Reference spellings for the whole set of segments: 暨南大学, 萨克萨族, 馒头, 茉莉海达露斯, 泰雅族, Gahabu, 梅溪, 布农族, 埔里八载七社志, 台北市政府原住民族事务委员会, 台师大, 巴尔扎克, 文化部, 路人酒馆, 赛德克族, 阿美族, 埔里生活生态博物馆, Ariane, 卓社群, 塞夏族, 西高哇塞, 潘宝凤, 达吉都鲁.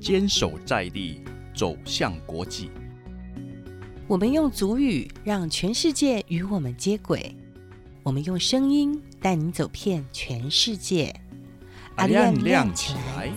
坚守在地，走向国际。我们用族语让全世界与我们接轨，我们用声音带你走遍全世界。Ariane亮起来！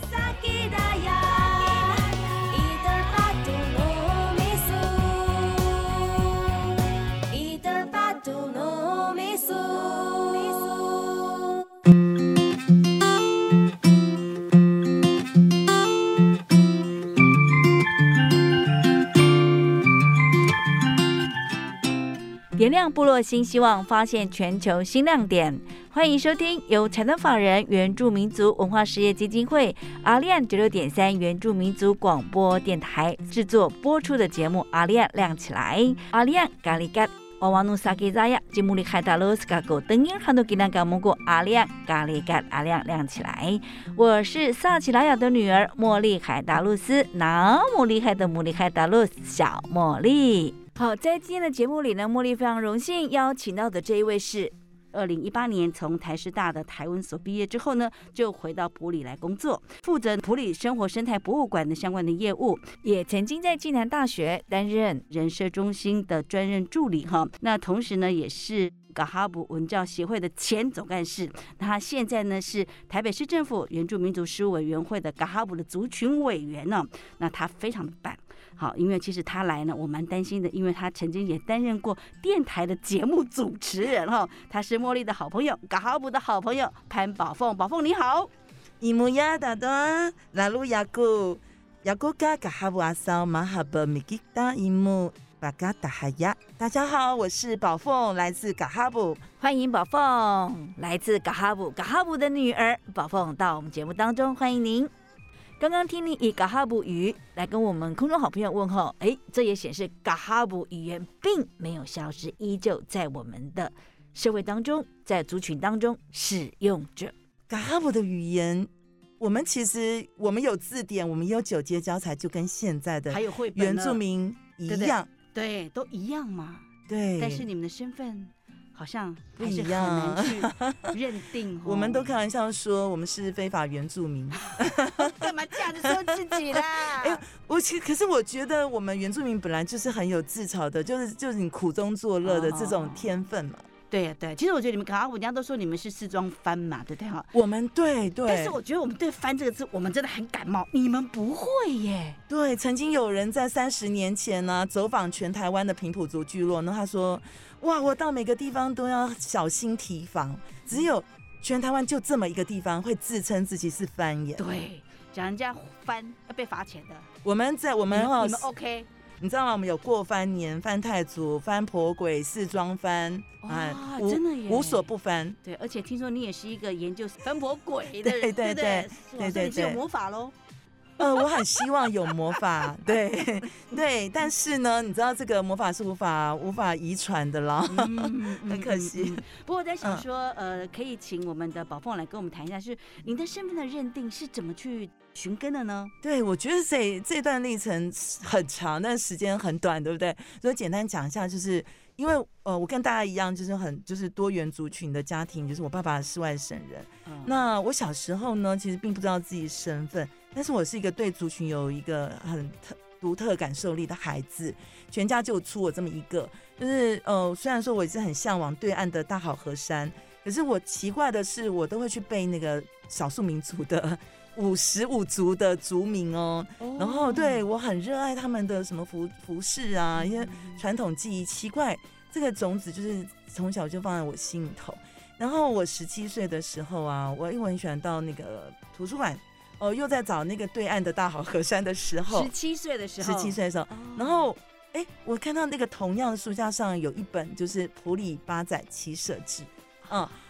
点亮部落新希望，发现全球新亮点。欢迎收听由财团法人原住民族文化事业基金会 Ariane 96.3 原住民族广播电台制作播出的节目 Ariane 亮起来。Ariane 咖喱咖，娃娃努萨基扎呀，吉姆里海达罗斯卡狗灯影汉都吉南嘎蒙古 Ariane 咖喱咖 ，Ariane 亮起来。我是萨奇拉雅的女儿茉莉海达露斯，那么厉害的茉莉海达露斯小茉莉。好，在今天的节目里呢，茉莉非常荣幸邀请到的这一位是2018年从台师大的台文所毕业之后呢，就回到埔里来工作，负责埔里生活生态博物馆的相关的业务，也曾经在暨南大学担任人社中心的专任助理哈。那同时呢，也是Gahabu 文教协会的前总干事，他现在呢是台北市政府原住民族事务委员会的 Gahabu 的族群委员呢。那他非常的棒，好，因为其实他来呢，我蛮担心的，因为他曾经也担任过电台的节目主持人哈。他是茉莉的好朋友 ，Gahabu 的好朋友潘宝凤，宝凤你好。伊木亚达端拉鲁雅古雅古嘎 Gahabu 阿桑马哈布米吉达伊木。大家好，我是宝凤，来自Gahabu。欢迎宝凤，来自Gahabu的女儿宝凤到我们节目当中，欢迎您。刚刚听您以Gahabu语来跟我们空中好朋友问候，这也显示Gahabu语言并没有消失，依旧在我们的社会当中，在族群当中使用着Gahabu的语言。我们有字典，我们有九阶教材，就跟现在的原住民一样。对，都一样嘛。对，但是你们的身份好像还是很难去认定。我们都开玩笑说我们是非法原住民。干嘛这样子说自己啦？可是我觉得我们原住民本来就是很有自嘲的，就是你苦中作乐的这种天分嘛。对对，其实我觉得你们Gahabu，人家都说你们是四庄番嘛，对不对？我们对，但是我觉得我们对番这个字，我们真的很感冒。你们不会耶？对，曾经有人在30年前呢，走访全台湾的平埔族聚落，然后他说：“哇，我到每个地方都要小心提防，只有全台湾就这么一个地方会自称自己是番耶。”对，讲人家番要被罚钱的。我们 OK。你知道吗？我们有过番年、番太祖、番婆鬼、四庄番，真的耶，无所不番。对，而且听说你也是一个研究番婆鬼的人，对，所以你是有魔法喽。我很希望有魔法，对，但是呢，你知道这个魔法是无法遗传的啦，很可惜。不过我在想说，可以请我们的宝凤来跟我们谈一下，是您的身份的认定是怎么去寻根的呢？对，我觉得这段历程很长，但时间很短，对不对？所以简单讲一下，就是因为我跟大家一样，就是多元族群的家庭，就是我爸爸是外省人。那我小时候呢，其实并不知道自己身份。但是我是一个对族群有一个很独特感受力的孩子，全家就出我这么一个。就是虽然说我一直很向往对岸的大好河山，可是我奇怪的是，我都会去背那个少数民族的55族的族名。然后对我很热爱他们的什么服饰啊，因为传统技艺。奇怪，这个种子就是从小就放在我心里头。然后我17岁的时候啊，因为我很喜欢到那个图书馆。又在找那个对岸的大好河山的时候，17岁的时候，然后我看到那个同样的书架上有一本就是埔里八载骑射志，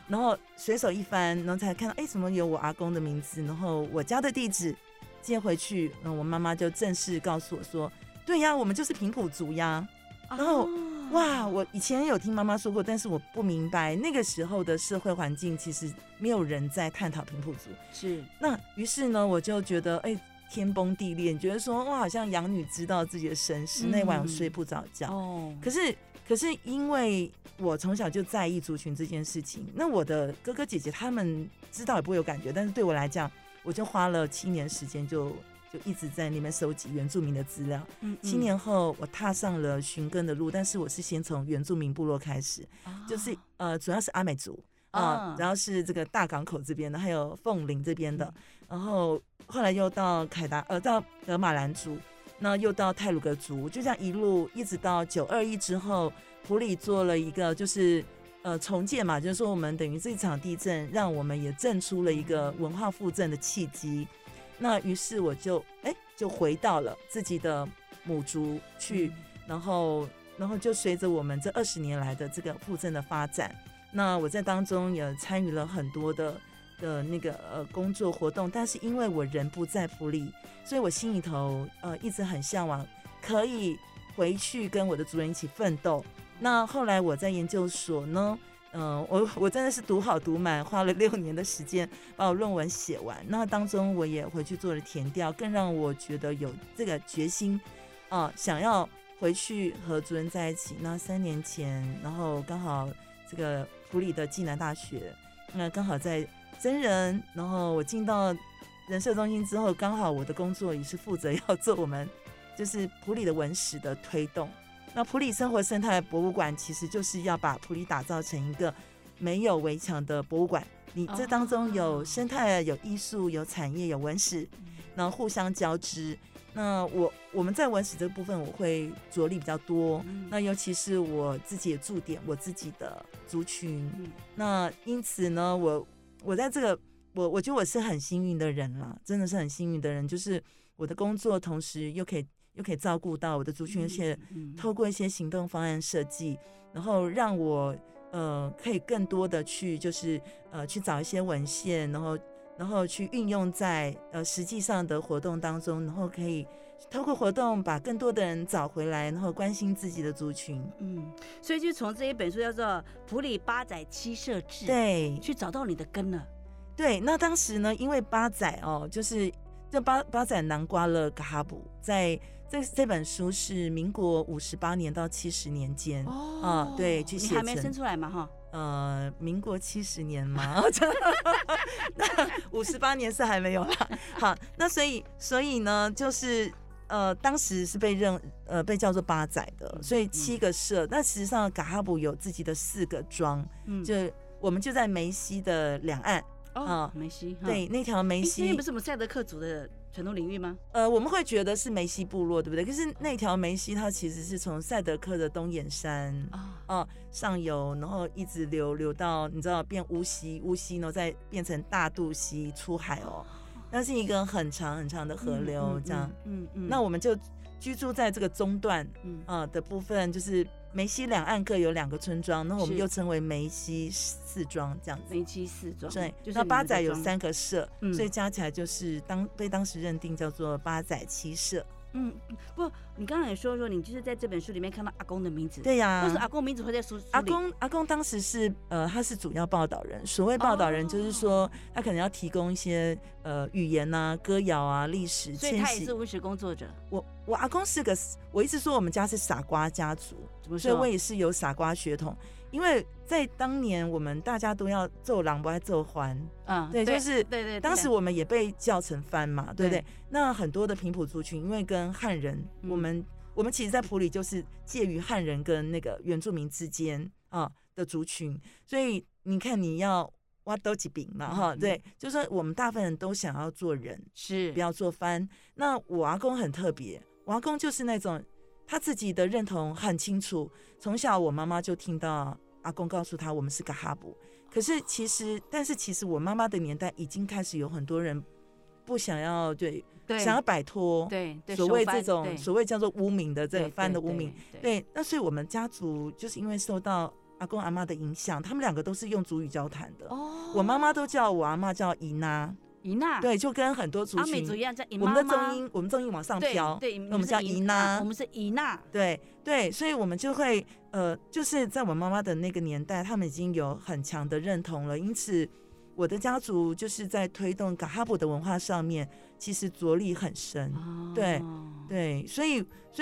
然后随手一翻，然后才看到怎么有我阿公的名字，然后我家的地址接回去，然后我妈妈就正式告诉我说，对呀，我们就是平埔族呀。然后哇，我以前有听妈妈说过，但是我不明白那个时候的社会环境，其实没有人在探讨平埔族。是，那于是呢，我就觉得天崩地裂，觉得说哇，好像养女知道自己的身世，那晚我睡不着觉。可是可是因为我从小就在意族群这件事情，那我的哥哥姐姐他们知道也不会有感觉，但是对我来讲，我就花了7年时间就一直在那边收集原住民的资料。7年后我踏上了寻根的路，但是我是先从原住民部落开始，就是主要是阿美族啊，然后是这个大港口这边的，还有凤林这边的，然后后来又到到格马兰族，那又到太鲁阁族，就这样一路一直到921之后，埔里做了一个就是重建嘛，就是说我们等于这场地震让我们也震出了一个文化复振的契机。那于是我就回到了自己的母族去，然后就随着我们这20年来的这个复振的发展，那我在当中也参与了很多的那个工作活动，但是因为我人不在埔里，所以我心里头一直很向往可以回去跟我的族人一起奋斗。那后来我在研究所呢，我真的是读好读满，花了6年的时间把我论文写完。那当中我也回去做了田调，更让我觉得有这个决心想要回去和族人在一起。那3年前，然后刚好这个埔里的暨南大学，那刚好在真人，然后我进到人社中心之后，刚好我的工作也是负责要做我们就是埔里的文史的推动。那埔里生活生态博物馆其实就是要把埔里打造成一个没有围墙的博物馆，你这当中有生态、有艺术、有产业、有文史，然后互相交织。那我们在文史这部分我会着力比较多，那尤其是我自己也驻点我自己的族群，那因此呢，我在这个我觉得我是很幸运的人啦，真的是很幸运的人，就是我的工作同时又可以照顾到我的族群，而且透过一些行动方案设计，然后让我可以更多的去就是去找一些文献，然后去运用在实际上的活动当中，然后可以透过活动把更多的人找回来，然后关心自己的族群。所以就从这一本书叫做《埔里八载七社志》，对，去找到你的根了。对，那当时呢，因为八载就是这八载囊括了Gahabu，在这本书是民国58年到70年间对，去写成。你还没生出来嘛哈？民国70年嘛，58年是还没有啦。好，那所以呢，就是当时是被叫做八载的，所以7个社。那实际上Gahabu有自己的4个庄，就我们就在梅溪的两岸。梅溪，对，那条梅溪，那不是我们赛德克族的传统领域吗？我们会觉得是梅溪部落，对不对？可是那条梅溪它其实是从赛德克的东眼山上游，然后一直流到你知道变乌溪，然后再变成大肚溪出海那是一个很长很长的河流，这样。那我们就居住在这个中段的部分，就是梅溪两岸各有2个村庄，那我们又称为梅溪四庄，这样子。梅溪四庄，对，那八载有3个社，所以加起来就是被当时认定叫做八载七社。不，你刚刚也说你就是在这本书里面看到阿公的名字。对呀，为什么阿公名字会在书里？阿公当时是他是主要报道人。所谓报道人，就是说他可能要提供一些语言啊、歌谣啊、历史。所以他也是文史工作者。我阿公是个，我一直说我们家是傻瓜家族。所以我也是有傻瓜血统，因为在当年我们大家都要做狼不爱做环，对，就是对，当时我们也被叫成番嘛，对不对？那很多的平埔族群，因为跟汉人，我们其实，在埔里就是介于汉人跟那个原住民之间的族群，所以你看你要挖兜几饼嘛哈，对，就是我们大部分人都想要做人，是不要做番。那我阿公很特别，我阿公就是那种。他自己的认同很清楚，从小我妈妈就听到阿公告诉他我们是Gahabu，可是其实我妈妈的年代已经开始有很多人不想要想要摆脱所谓这种所谓叫做污名的这个番的污名，对，那所以我们家族就是因为受到阿公阿妈的影响，他们2个都是用族语交谈的。我妈妈都叫我阿妈叫姨娜。姨娜，对，就跟很多族群阿美族一样叫姨妈妈，我们的重音往上飘，对，我们叫姨娜，我们是姨娜，对对，所以我们就会就是在我妈妈的那个年代，他们已经有很强的认同了，因此我的家族就是在推动Gahabu的文化上面，其实着力很深，对对，所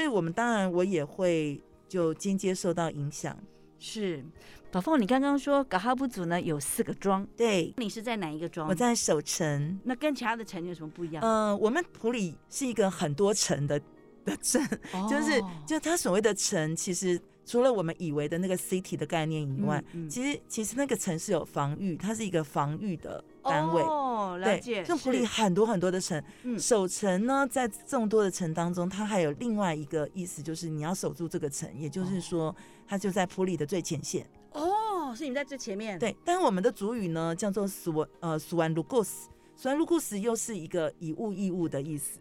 以我们当然我也会。就间接受到影响。是，宝凤，你刚刚说噶哈布族呢有4个庄，对，你是在哪一个庄？我在守城。那跟其他的城有什么不一样？我们埔里是一个很多城的镇，就是它所谓的城，其实除了我们以为的那个 city 的概念以外，其实那个城是有防御，它是一个防御的单位。哦，了解。对，埔里很多很多的城，守城呢，在众多的城当中，它还有另外一个意思，就是你要守住这个城，也就是说，它就在埔里的最前线。哦，是你们在最前面。对，但是我们的族语呢，叫做苏安鲁古斯，苏安鲁古斯又是一个以物易物的意思。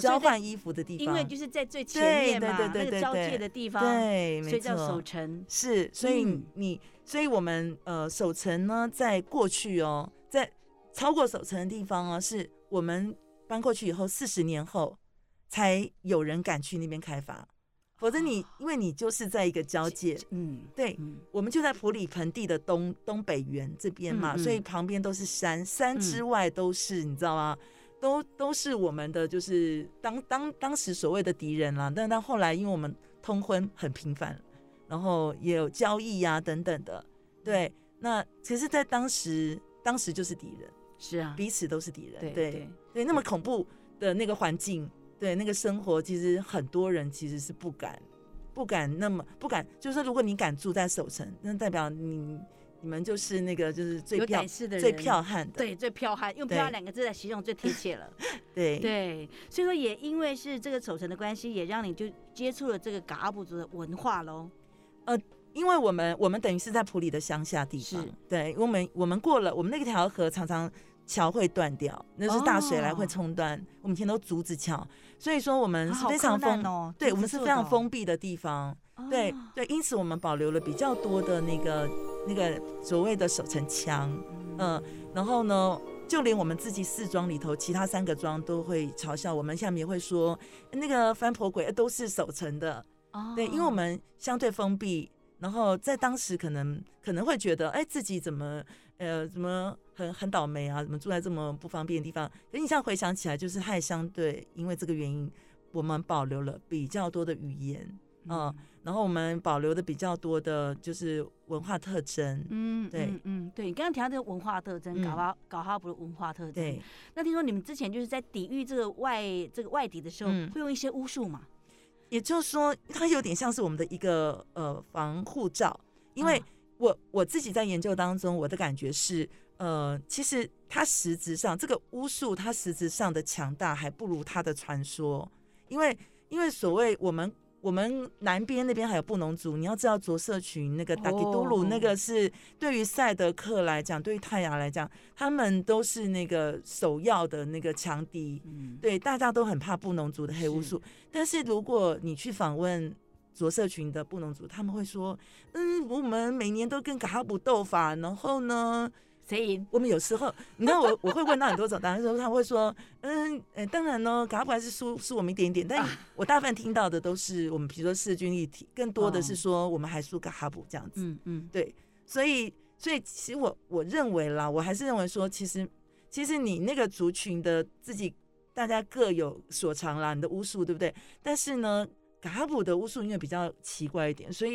交换衣服的地方，因为就是在最前面嘛，对，那个交界的地方，对，所以叫守城。是，所以我们守城呢，在过去在超过守城的地方是我们搬过去以后40年后才有人敢去那边开发，否则因为你就是在一个交界，对，我们就在埔里盆地的东北缘这边嘛，所以旁边都是山，山之外都是你知道吗？都是我们的，就是当时所谓的敌人啦。但到后来，因为我们通婚很频繁，然后也有交易啊等等的，对。那其实，在当时就是敌人，是啊，彼此都是敌人，对。那么恐怖的那个环境，对那个生活，其实很多人其实是不敢。就是说，如果你敢住在守城，那代表你们就是那个，就是最剽悍的，对，最剽悍，用“剽悍”2个字来形容最贴切了。对，所以说也因为是这个守城的关系，也让你就接触了这个噶哈布族的文化喽。因为我们等于是在埔里的乡下地方，对，我们过了我们那条河，常常桥会断掉，那是大水来会冲断，我们以前都竹子桥，所以说我们是非常对，我们是非常封闭的地方，对，因此我们保留了比较多的那个所谓的守城墙，然后呢，就连我们自己4庄里头，其他3个庄都会嘲笑我们，下面也会说那个翻婆鬼都是守城的，对，因为我们相对封闭，然后在当时可能会觉得，哎，自己怎么很倒霉啊，怎么住在这么不方便的地方？可是你像回想起来，就是还相对因为这个原因，我们保留了比较多的语言。然后我们保留的比较多的就是文化特征，对，你刚刚提到这个文化特征，噶哈布的文化特征。对，那听说你们之前就是在抵御这个外敌的时候，会用一些巫术嘛？也就是说，它有点像是我们的一个防护罩，因为我自己在研究当中，我的感觉是，其实它实质上这个巫术，它实质上的强大还不如它的传说，因为所谓我们南边那边还有布农族，你要知道卓社群那个达吉都鲁，那个是对于赛德克来讲，对于泰雅来讲，他们都是那个首要的那个强敌，对，大家都很怕布农族的黑巫术。但是如果你去访问卓社群的布农族，他们会说，我们每年都跟噶哈布斗法，然后呢，谁赢？我们有时候，你看我会问到很多种答案，他会说，当然咯，噶哈布还是输我们一点点，但我大部分听到的都是我们，比如说势均力敌，更多的是说我们还输噶哈布这样子，对，所以其实我认为啦，我还是认为说，其实你那个族群的自己，大家各有所长啦，你的巫术对不对？但是呢，噶哈布的巫术因为比较奇怪一点，所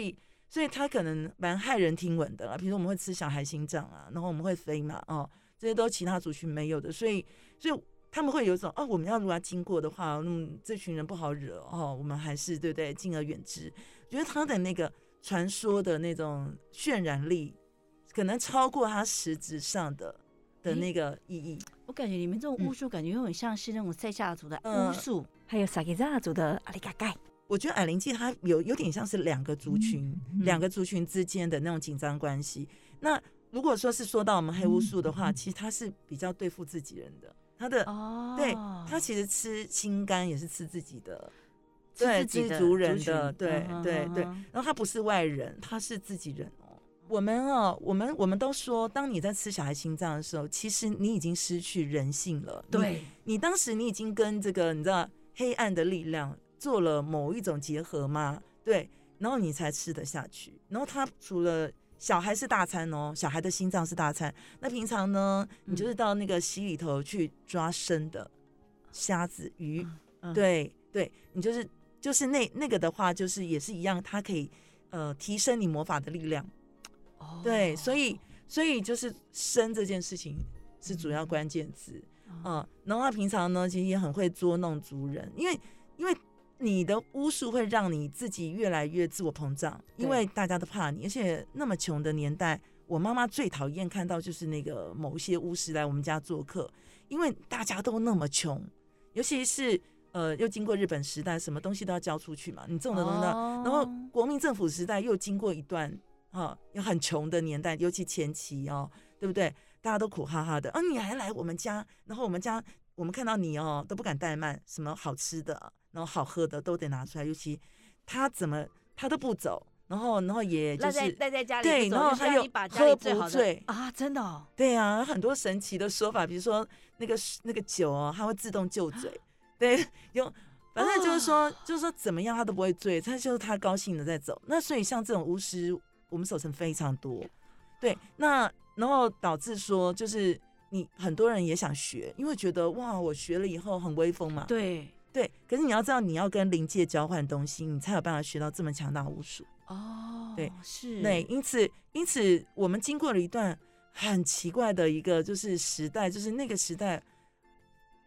以他可能蛮骇人听闻的啦，比如说我们会吃小孩心脏啊，然后我们会飞嘛，这些都其他族群没有的，所以他们会有一种我们要如果要经过的话，这群人不好惹我们还是对不对，敬而远之。我觉得他的那个传说的那种渲染力，可能超过他实质上的那个意义。我感觉你们这种巫术，感觉有点像是那种塞夏族的巫术，还有萨克萨族的阿里嘎盖。我觉得矮灵祭它有点像是两个族群之间的那种紧张关系。那如果说是说到我们黑巫术的话，其实它是比较对付自己人的，它的对，它其实吃心肝也是吃自己的，对，吃族人的，对。然后它不是外人，它是自己人哦。我们都说，当你在吃小孩心脏的时候，其实你已经失去人性了。对，你当时你已经跟这个你知道黑暗的力量做了某一种结合嘛，对，然后你才吃得下去。然后他除了小孩是大餐哦，小孩的心脏是大餐。那平常呢，你就是到那个溪里头去抓生的虾子、鱼，对，你就是就是那个的话，就是也是一样，它可以提升你魔法的力量。哦，对，所以就是身这件事情是主要关键字。然后他平常呢，其实也很会捉弄族人，因为你的巫术会让你自己越来越自我膨胀，因为大家都怕你，而且那么穷的年代，我妈妈最讨厌看到就是那个某些巫师来我们家做客，因为大家都那么穷，尤其是又经过日本时代，什么东西都要交出去嘛，你这种的东西，然后国民政府时代又经过一段很穷的年代，尤其前期哦，对不对？大家都苦哈哈的，你还来我们家，然后我们看到你哦，都不敢怠慢，什么好吃的，然后好喝的都得拿出来，尤其他都不走，然后也就是待在家里，对，然后还有喝不醉啊，真的哦，对啊，很多神奇的说法，比如说那个酒哦，它会自动就嘴，对，反正就是说怎么样他都不会醉，他就是他高兴的在走。那所以像这种巫师，我们守城非常多，对，那。然后导致说，就是你很多人也想学，因为觉得哇，我学了以后很威风嘛。对对，可是你要知道，你要跟灵界交换东西，你才有办法学到这么强大的巫术。哦，对，是。对，因此我们经过了一段很奇怪的一个就是时代，就是那个时代，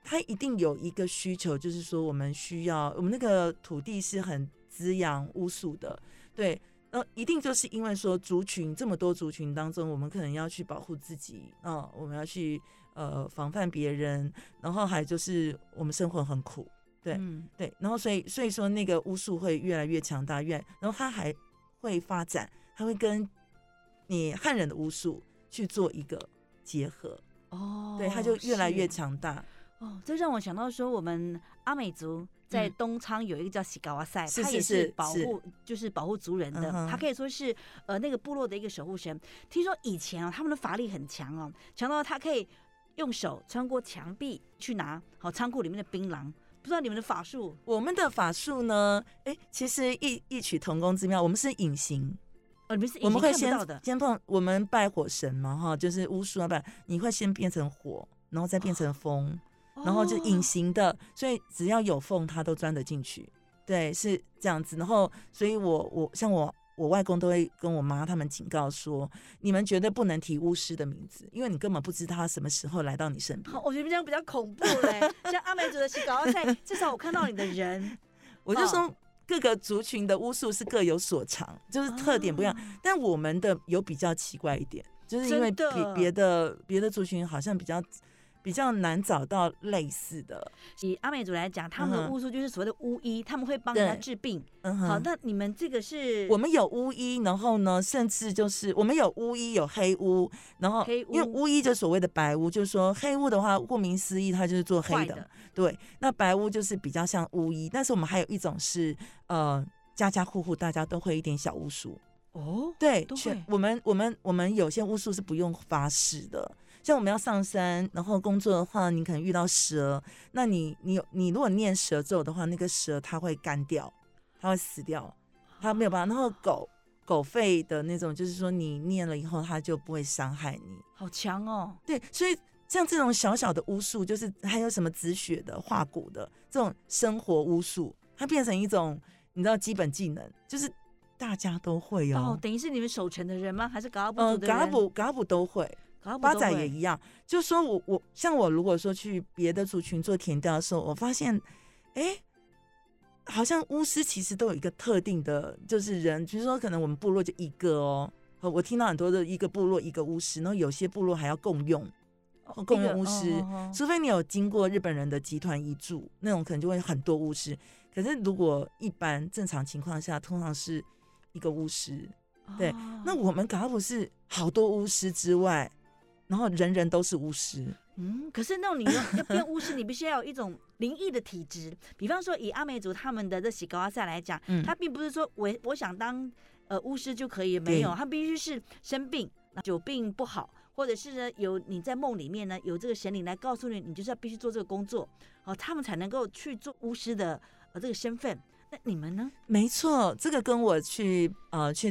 它一定有一个需求，就是说我们需要我们那个土地是很滋养巫术的，对。一定就是因为说族群这么多族群当中，我们可能要去保护自己，我们要去防范别人，然后还就是我们生活很苦，对、对，然后所以说那个巫术会越来越强大，然后它还会发展，它会跟你汉人的巫术去做一个结合，哦，对，它就越来越强大。哦，这让我想到说我们阿美族。在东昌有一个叫西高哇塞，他也是保护，就是保护族人的，他可以说是那个部落的一个守护神。听说以前啊，他们的法力很强哦，强到他可以用手穿过墙壁去拿好仓库里面的槟榔。不知道你们的法术？我们的法术呢？其实异曲同工之妙。我们是隐形，你们是隐形看不到的。我们会先碰，我们拜火神嘛，哈，就是巫术啊，拜你会先变成火，然后再变成风。然后就隐形的，所以只要有缝，它都钻得进去。对，是这样子。然后，所以我像我外公都会跟我妈他们警告说，你们绝对不能提巫师的名字，因为你根本不知道他什么时候来到你身边。我觉得这样比较恐怖嘞。像阿美族的西高哇塞，至少我看到你的人，我就说各个族群的巫术是各有所长，就是特点不一样。但我们的有比较奇怪一点，就是因为别的族群好像比较难找到类似的。以阿美族来讲，他们的巫术就是所谓的巫医，他们会帮人家治病。好，那你们这个是？我们有巫医，然后呢，甚至就是我们有巫医，有黑巫，然后因为巫医就是所谓的白巫，就是说黑巫的话，顾名思义，它就是做黑的。对，那白巫就是比较像巫医，但是我们还有一种是家家户户大家都会一点小巫术。哦，对，我们有些巫术是不用发誓的。像我们要上山，然后工作的话，你可能遇到蛇，那你如果念蛇咒的话，那个蛇它会干掉，它会死掉，它没有办法。然后狗吠的那种，就是说你念了以后，它就不会伤害你。好强哦！对，所以像这种小小的巫术，就是还有什么止血的、化骨的这种生活巫术，它变成一种你知道基本技能，就是大家都会哦。等于是你们守城的人吗？还是嘎布族的人？嘎布都会。八仔也一样，就是说我像我如果说去别的族群做田调的时候，我发现，好像巫师其实都有一个特定的，就是人，比如说可能我们部落就一个哦，我听到很多的一个部落一个巫师，然后有些部落还要共用巫师，除非你有经过日本人的集团移驻，那种可能就会很多巫师。可是如果一般正常情况下，通常是一个巫师。对，那我们Gahabu是好多巫师之外。然后人人都是巫师，可是那种你要变巫师，你必须要有一种灵异的体质。比方说以阿美族他们的这西高哇塞来讲，他并不是说我想当巫师就可以，没有，他必须是生病、久病不好，或者是呢有你在梦里面呢有这个神灵来告诉你，你就是要必须做这个工作，他们才能够去做巫师的这个身份。那你们呢？没错，这个跟我去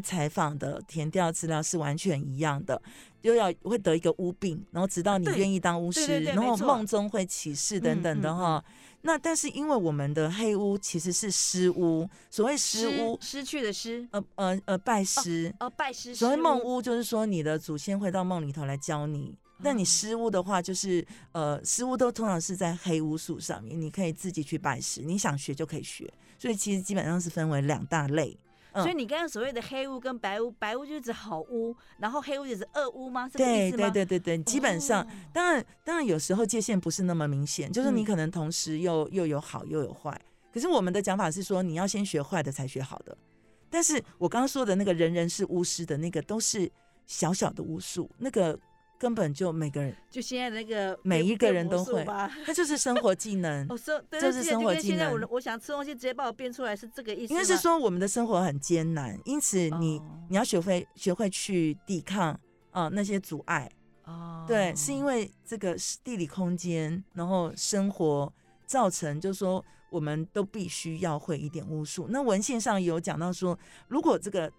采访的填调资料是完全一样的，就要会得一个巫病，然后直到你愿意当巫师，对对对对，然后梦中会起誓等等的哈。那但是因为我们的黑巫其实是失巫，所谓失巫，失去的失，拜师，拜师。所谓梦巫就是说你的祖先会到梦里头来教你。那你失巫的话，就是失巫都通常是在黑巫术上面，你可以自己去拜师，你想学就可以学。所以其实基本上是分为两大类。所以你刚刚所谓的黑巫跟白巫，白巫就是好巫，然后黑巫就是恶巫吗？是这个意思吗？对对对对对，基本上，当然有时候界限不是那么明显，就是你可能同时又有好又有坏。可是我们的讲法是说，你要先学坏的才学好的。但是我刚刚说的那个人是巫师的那个，都是小小的巫术，那个根本就每个人，就现在那个每一个人都会，它就是生活技能。哦，就是生活技能。现在我想吃东西，直接把我变出来，是这个意思吗？因为是说我们的生活很艰难，因此你要学会去抵抗那些阻碍。哦，对，是因为这个地理空间，然后生活造成，就是说我们都必须要会一点巫术。那文献上有讲到说，如果这个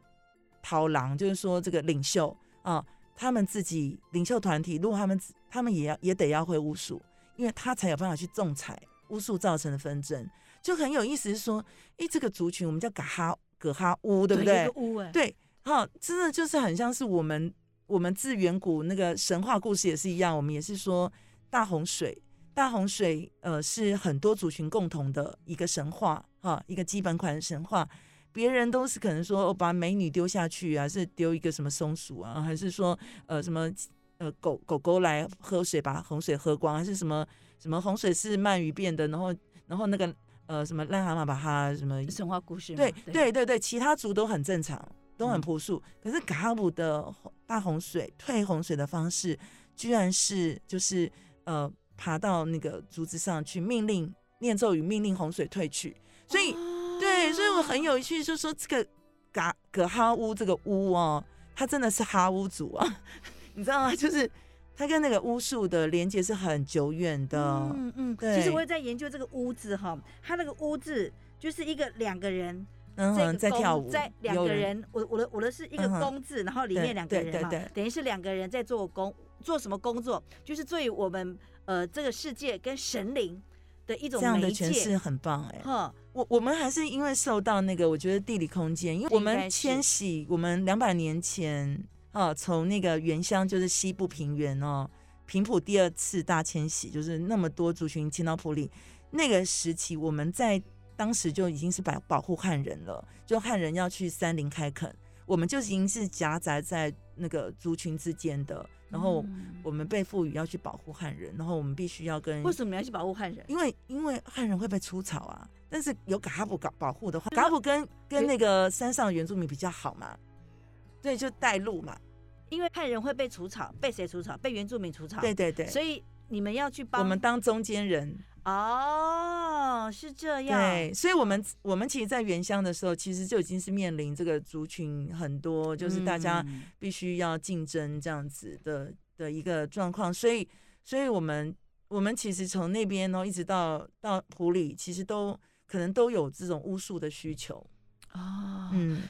逃狼，就是说这个领袖他们自己领袖团体，如果他们也得要会巫术，因为他才有办法去仲裁巫术造成的纷争，就很有意思。是说，这个族群我们叫噶哈巫，对不对？对，对，真的就是很像是我们自远古那个神话故事也是一样，我们也是说大洪水，是很多族群共同的一个神话一个基本款的神话。别人都是可能说把美女丢下去啊，是丢一个什么松鼠啊，还是说什么狗狗来喝水把洪水喝光，还是什么洪水是鳗鱼变的，然后那个什么癞蛤蟆把它什么神话故事嘛，对，其他族都很正常，都很朴素。可是Gahabu的大洪水退洪水的方式，居然是就是爬到那个竹子上去命令念咒语，命令洪水退去，所以。对，所以我很有趣，就说这个噶哈巫这个巫他真的是哈巫族啊，你知道吗？就是他跟那个巫术的连接是很久远的。对。其实我也在研究这个巫字哈，他那个巫字就是一个两个人，在跳舞，在两个人，我的是一个工字，然后里面两个人嘛，等于是两个人在做什么工作？就是对于我们这个世界跟神灵的一种媒介，这样的诠释很棒我们还是因为受到那个，我觉得地理空间，因为我们迁徙，我们200年前从那个原乡就是西部平原平埔第二次大迁徙，就是那么多族群迁到埔里那个时期，我们在当时就已经是保护汉人了，就汉人要去山林开垦，我们就已经是夹杂在那个族群之间的，然后我们被赋予要去保护汉人，然后我们必须要跟，为什么要去保护汉人？因为汉人会被出草啊，但是有Gahabu保护的话，Gahabu跟那个山上的原住民比较好嘛，对，就带路嘛。因为汉人会被除草，被谁除草？被原住民除草。对对对。所以你们要去帮我们当中间人。哦，是这样。对，所以我们其实，在原乡的时候，其实就已经是面临这个族群很多，就是大家必须要竞争这样子的一个状况。所以我们其实从那边一直到埔里，其实都可能都有这种巫术的需求。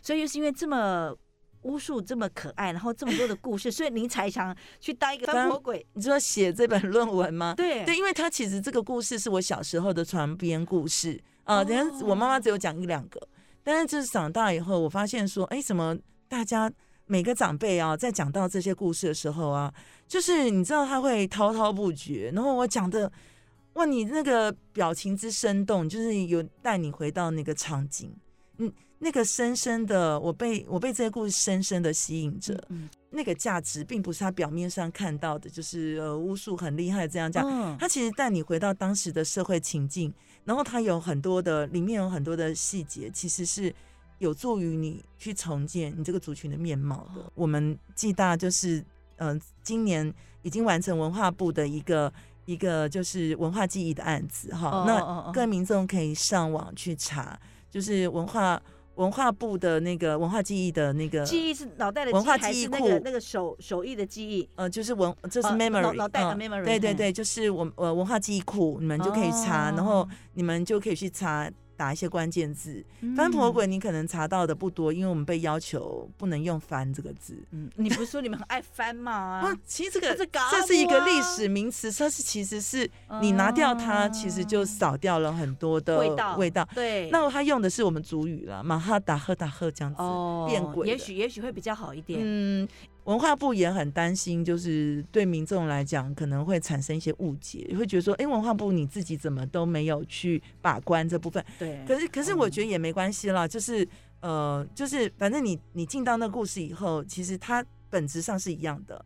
所以就是因为这么巫术这么可爱，然后这么多的故事，所以您才想去当一个翻火鬼。你说写这本论文吗？对，因为它其实这个故事是我小时候的床边故事等下我妈妈只有讲1-2个，但是就是长大以后，我发现说，怎么大家每个长辈在讲到这些故事的时候就是你知道他会滔滔不绝，然后我讲的哇，你那个表情之生动，就是有带你回到那个场景。那个深深的，我被这些故事深深的吸引着。那个价值并不是他表面上看到的，就是巫术很厉害这样。他其实带你回到当时的社会情境，然后他有很多的里面有很多的细节，其实是有助于你去重建你这个族群的面貌的。我们暨大就是今年已经完成文化部的一个就是文化记忆的案子那各位民众可以上网去查。就是文化部的那个文化记忆的那个记忆是脑袋的文化记忆库，那个手艺的记忆，就是这是 memory 脑袋的 memory，对对对，就是文化记忆库，你们就可以查，然后你们就可以去查打一些关键字，翻婆鬼你可能查到的不多，因为我们被要求不能用翻这个字。你不是说你们很爱翻吗？其实这是一个历史名词，它是其实是你拿掉它，其实就少掉了很多的味道。对，那它用的是我们族语啦，马哈达赫达赫这样子，变鬼也许会比较好一点。文化部也很担心，就是对民众来讲可能会产生一些误解，会觉得说，文化部你自己怎么都没有去把关这部分。对，可是我觉得也没关系啦，就是反正你进到那故事以后，其实它本质上是一样的，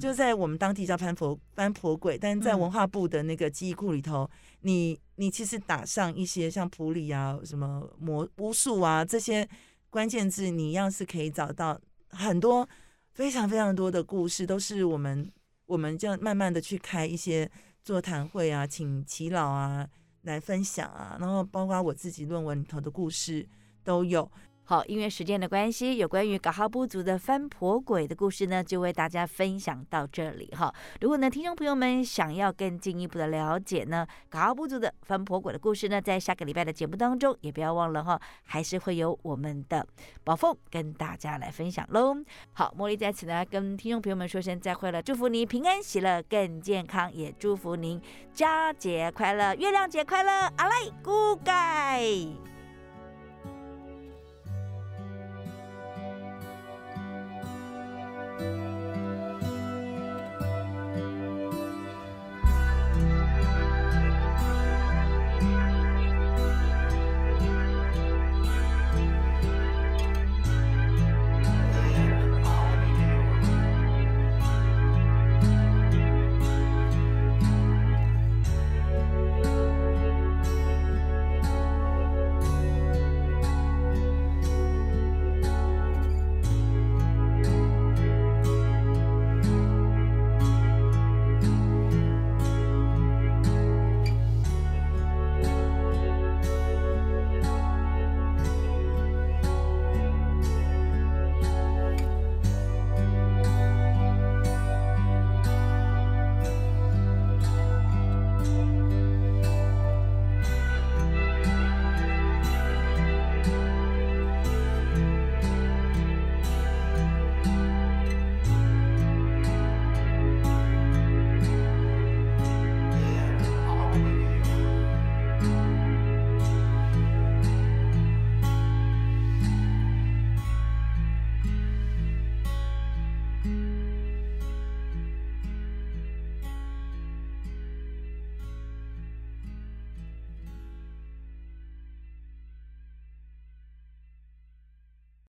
就在我们当地叫翻婆鬼，但是在文化部的那个记忆库里头，你其实打上一些像普里啊、什么巫术啊这些关键字，你一样是可以找到很多。非常非常多的故事都是我们这样慢慢的去开一些座谈会啊，请耆老啊来分享啊，然后包括我自己论文里头的故事都有。好，因为时间的关系，有关于Gahabu族的翻婆鬼的故事呢，就为大家分享到这里哈。如果呢，听众朋友们想要更进一步的了解呢Gahabu族的翻婆鬼的故事呢，在下个礼拜的节目当中，也不要忘了哈，还是会有我们的宝凤跟大家来分享喽。好，茉莉在此呢跟听众朋友们说声再会了，祝福您平安喜乐、更健康，也祝福您佳节快乐、月亮节快乐，阿赖古盖。